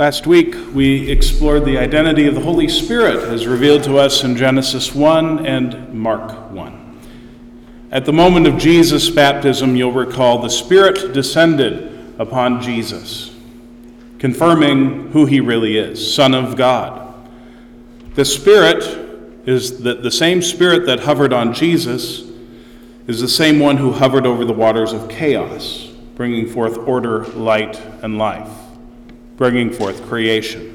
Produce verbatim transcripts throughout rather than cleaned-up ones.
Last week, we explored the identity of the Holy Spirit as revealed to us in Genesis one and Mark one. At the moment of Jesus' baptism, you'll recall the Spirit descended upon Jesus, confirming who he really is, Son of God. The Spirit is the, the same Spirit that hovered on Jesus is the same one who hovered over the waters of chaos, bringing forth order, light, and life, bringing forth creation.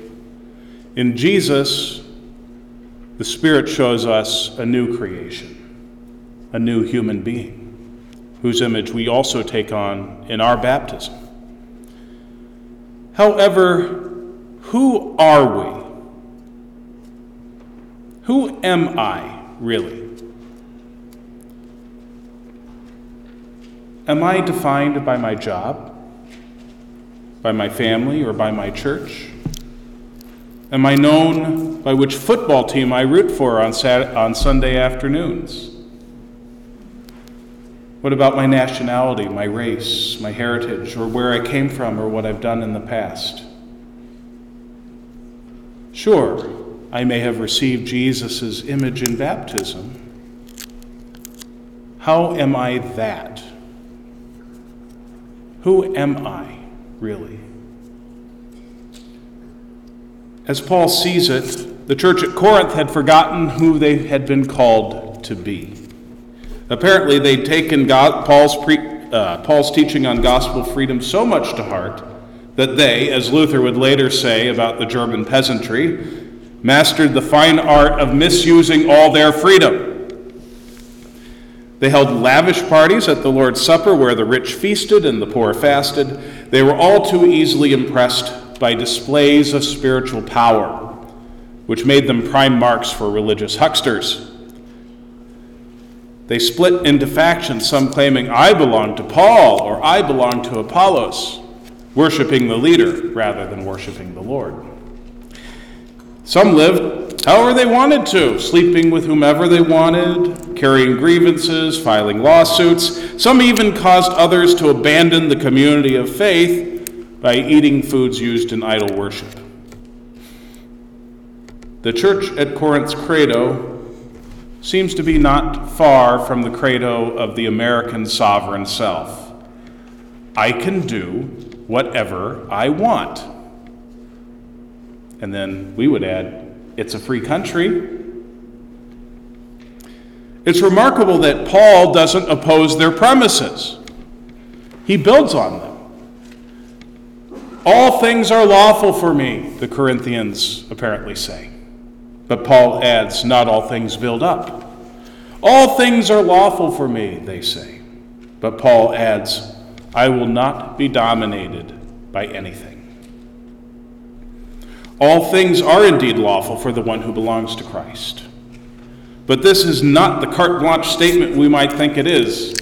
In Jesus, the Spirit shows us a new creation, a new human being, whose image we also take on in our baptism. However, who are we? Who am I, really? Am I defined by my job? By my family or by my church? Am I known by which football team I root for on Saturday, on Sunday afternoons? What about my nationality, my race, my heritage, or where I came from or what I've done in the past? Sure, I may have received Jesus' image in baptism. How am I that? Who am I? Really. As Paul sees it, the church at Corinth had forgotten who they had been called to be. Apparently, they'd taken God, Paul's, pre, uh, Paul's teaching on gospel freedom so much to heart that they, as Luther would later say about the German peasantry, mastered the fine art of misusing all their freedom. They held lavish parties at the Lord's Supper where the rich feasted and the poor fasted. They were all too easily impressed by displays of spiritual power, which made them prime marks for religious hucksters. They split into factions, some claiming, "I belong to Paul," or "I belong to Apollos," worshiping the leader rather than worshiping the Lord. Some lived however they wanted to, sleeping with whomever they wanted, carrying grievances, filing lawsuits. Some even caused others to abandon the community of faith by eating foods used in idol worship. The church at Corinth's credo seems to be not far from the credo of the American sovereign self. I can do whatever I want. And then we would add, it's a free country. It's remarkable that Paul doesn't oppose their premises. He builds on them. All things are lawful for me, the Corinthians apparently say. But Paul adds, not all things build up. All things are lawful for me, they say. But Paul adds, I will not be dominated by anything. All things are indeed lawful for the one who belongs to Christ. But this is not the carte blanche statement we might think it is.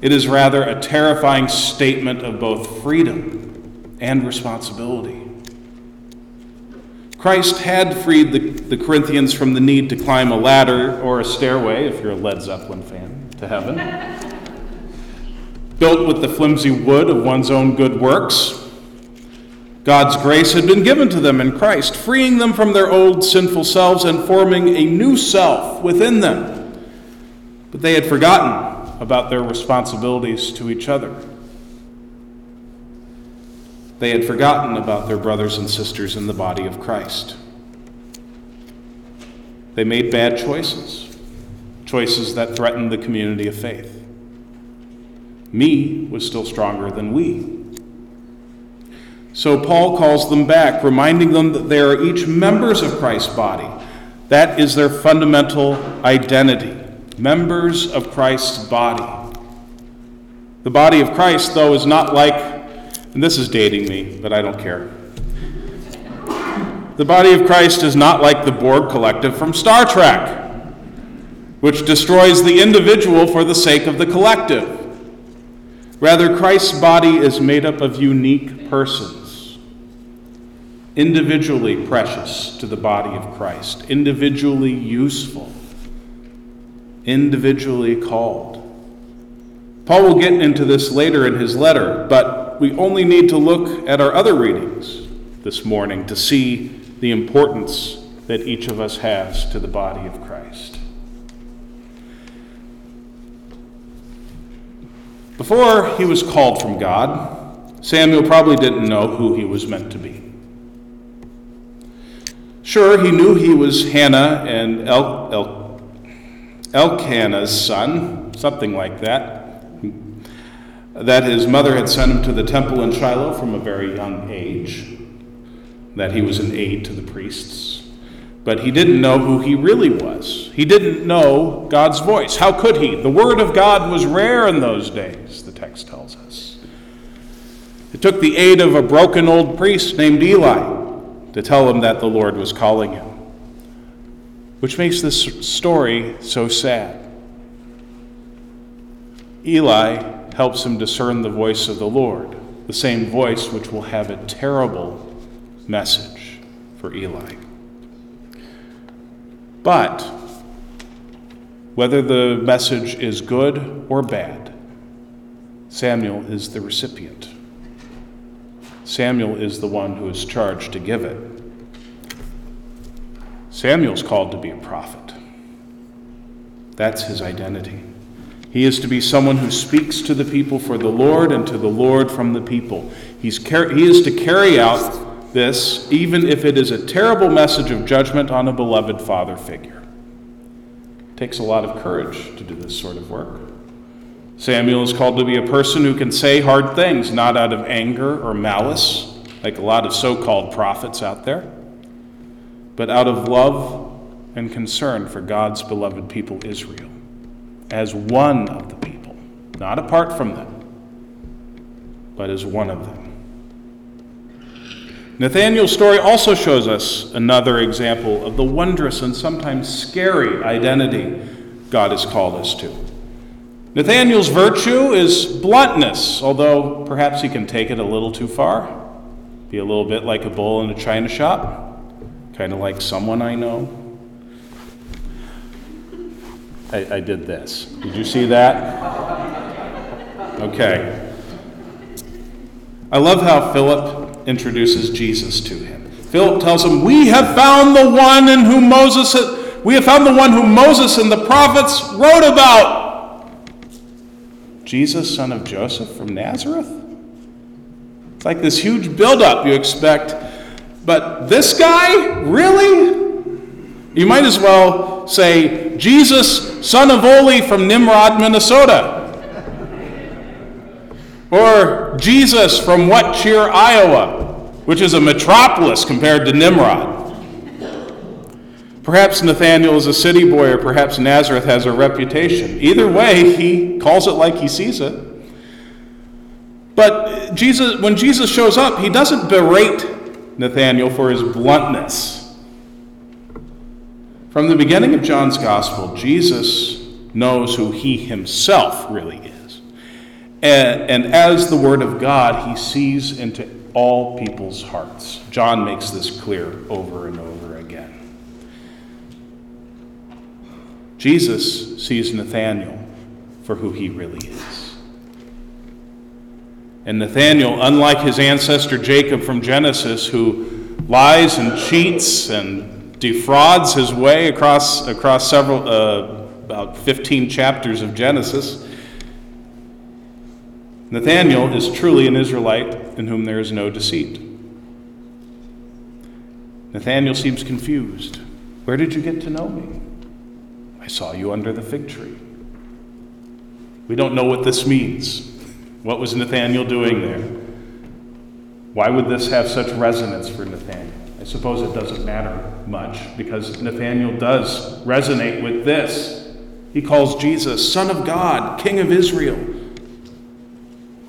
It is rather a terrifying statement of both freedom and responsibility. Christ had freed the, the Corinthians from the need to climb a ladder or a stairway, if you're a Led Zeppelin fan, to heaven, built with the flimsy wood of one's own good works. God's grace had been given to them in Christ, freeing them from their old sinful selves and forming a new self within them. But they had forgotten about their responsibilities to each other. They had forgotten about their brothers and sisters in the body of Christ. They made bad choices, choices that threatened the community of faith. Me was still stronger than we. So Paul calls them back, reminding them that they are each members of Christ's body. That is their fundamental identity, members of Christ's body. The body of Christ, though, is not like, and this is dating me, but I don't care. The body of Christ is not like the Borg Collective from Star Trek, which destroys the individual for the sake of the collective. Rather, Christ's body is made up of unique persons, individually precious to the body of Christ, individually useful, individually called. Paul will get into this later in his letter, but we only need to look at our other readings. this morning to see the importance that each of us has to the body of Christ. Before he was called from God, Samuel probably didn't know who he was meant to be. Sure, he knew he was Hannah and El- El- Elkanah's son, something like that, that his mother had sent him to the temple in Shiloh from a very young age, that he was an aide to the priests, but he didn't know who he really was. He didn't know God's voice. How could he? The word of God was rare in those days, the text tells us. It took the aid of a broken old priest named Eli to tell him that the Lord was calling him, which makes this story so sad. Eli helps him discern the voice of the Lord, the same voice which will have a terrible message for Eli. But whether the message is good or bad, Samuel is the recipient. Samuel is the one who is charged to give it. Samuel's called to be a prophet. That's his identity. He is to be someone who speaks to the people for the Lord and to the Lord from the people. He's car- he is to carry out this, even if it is a terrible message of judgment on a beloved father figure. It takes a lot of courage to do this sort of work. Samuel is called to be a person who can say hard things, not out of anger or malice, like a lot of so-called prophets out there, but out of love and concern for God's beloved people, Israel, as one of the people, not apart from them, but as one of them. Nathanael's story also shows us another example of the wondrous and sometimes scary identity God has called us to. Nathanael's virtue is bluntness, although perhaps he can take it a little too far, be a little bit like a bull in a china shop, kind of like someone I know. I, I did this. Did you see that? Okay. I love how Philip introduces Jesus to him. Philip tells him, "We have found the one in whom Moses, we have found the one whom Moses and the prophets wrote about. Jesus, son of Joseph from Nazareth?" It's like this huge buildup you expect. But this guy? Really? You might as well say, "Jesus, son of Oli from Nimrod, Minnesota." Or Jesus from What Cheer, Iowa, which is a metropolis compared to Nimrod. Perhaps Nathanael is a city boy, or perhaps Nazareth has a reputation. Either way, he calls it like he sees it. But Jesus, when Jesus shows up, he doesn't berate Nathanael for his bluntness. From the beginning of John's Gospel, Jesus knows who he himself really is. And, and as the Word of God, he sees into all people's hearts. John makes this clear over and over again. Jesus sees Nathanael for who he really is. And Nathanael, unlike his ancestor Jacob from Genesis, who lies and cheats and defrauds his way across, across several, uh, about fifteen chapters of Genesis, Nathanael is truly an Israelite in whom there is no deceit. Nathanael seems confused. "Where did you get to know me? I saw you under the fig tree." We don't know what this means. What was Nathanael doing there? Why would this have such resonance for Nathanael? I suppose it doesn't matter much, because Nathanael does resonate with this. He calls Jesus Son of God, King of Israel.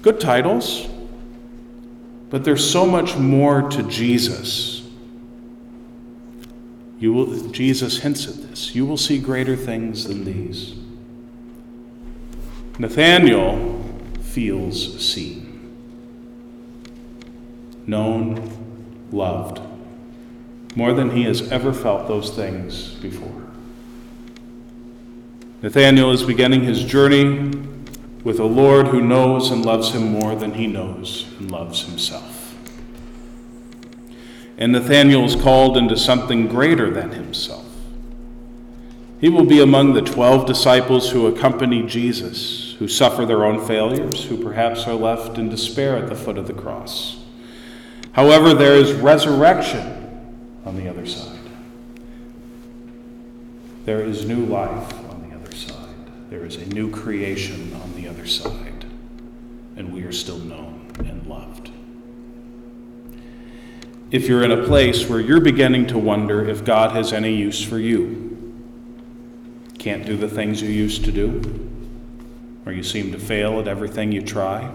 Good titles, but there's so much more to Jesus. You will, Jesus hints at this. You will see greater things than these. Nathanael feels seen, known, loved, more than he has ever felt those things before. Nathanael is beginning his journey with a Lord who knows and loves him more than he knows and loves himself. and Nathanael is called into something greater than himself. He will be among the twelve disciples who accompany Jesus, who suffer their own failures, who perhaps are left in despair at the foot of the cross. However, there is resurrection on the other side. There is new life on the other side. There is a new creation on the other side. And we are still known and loved. If you're in a place where you're beginning to wonder if God has any use for you, can't do the things you used to do, or you seem to fail at everything you try,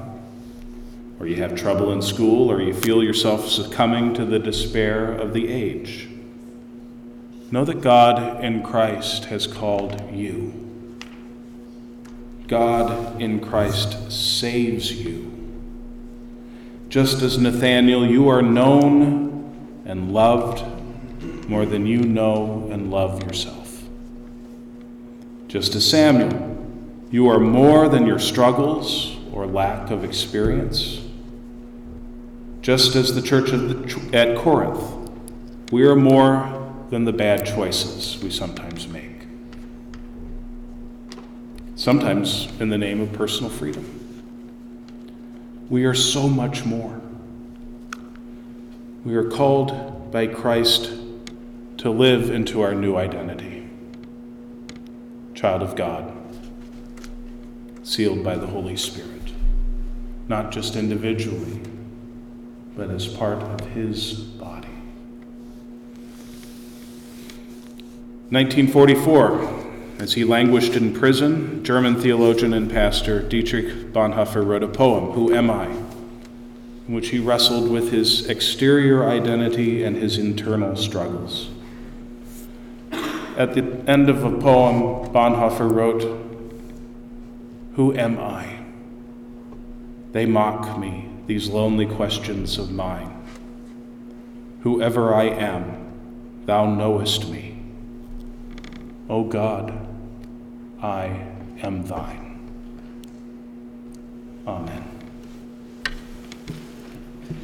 or you have trouble in school, or you feel yourself succumbing to the despair of the age, know that God in Christ has called you. God in Christ saves you. Just as Nathanael, you are known and loved more than you know and love yourself. Just as Samuel, you are more than your struggles or lack of experience. Just as the church at Corinth, we are more than the bad choices we sometimes make. Sometimes in the name of personal freedom. We are so much more. We are called by Christ to live into our new identity. Child of God, sealed by the Holy Spirit, not just individually, but as part of his body. nineteen forty-four. As he languished in prison, German theologian and pastor Dietrich Bonhoeffer wrote a poem, Who Am I?, in which he wrestled with his exterior identity and his internal struggles. At the end of a poem, Bonhoeffer wrote, Who am I? They mock me, these lonely questions of mine. Whoever I am, thou knowest me. O God, I am thine. Amen.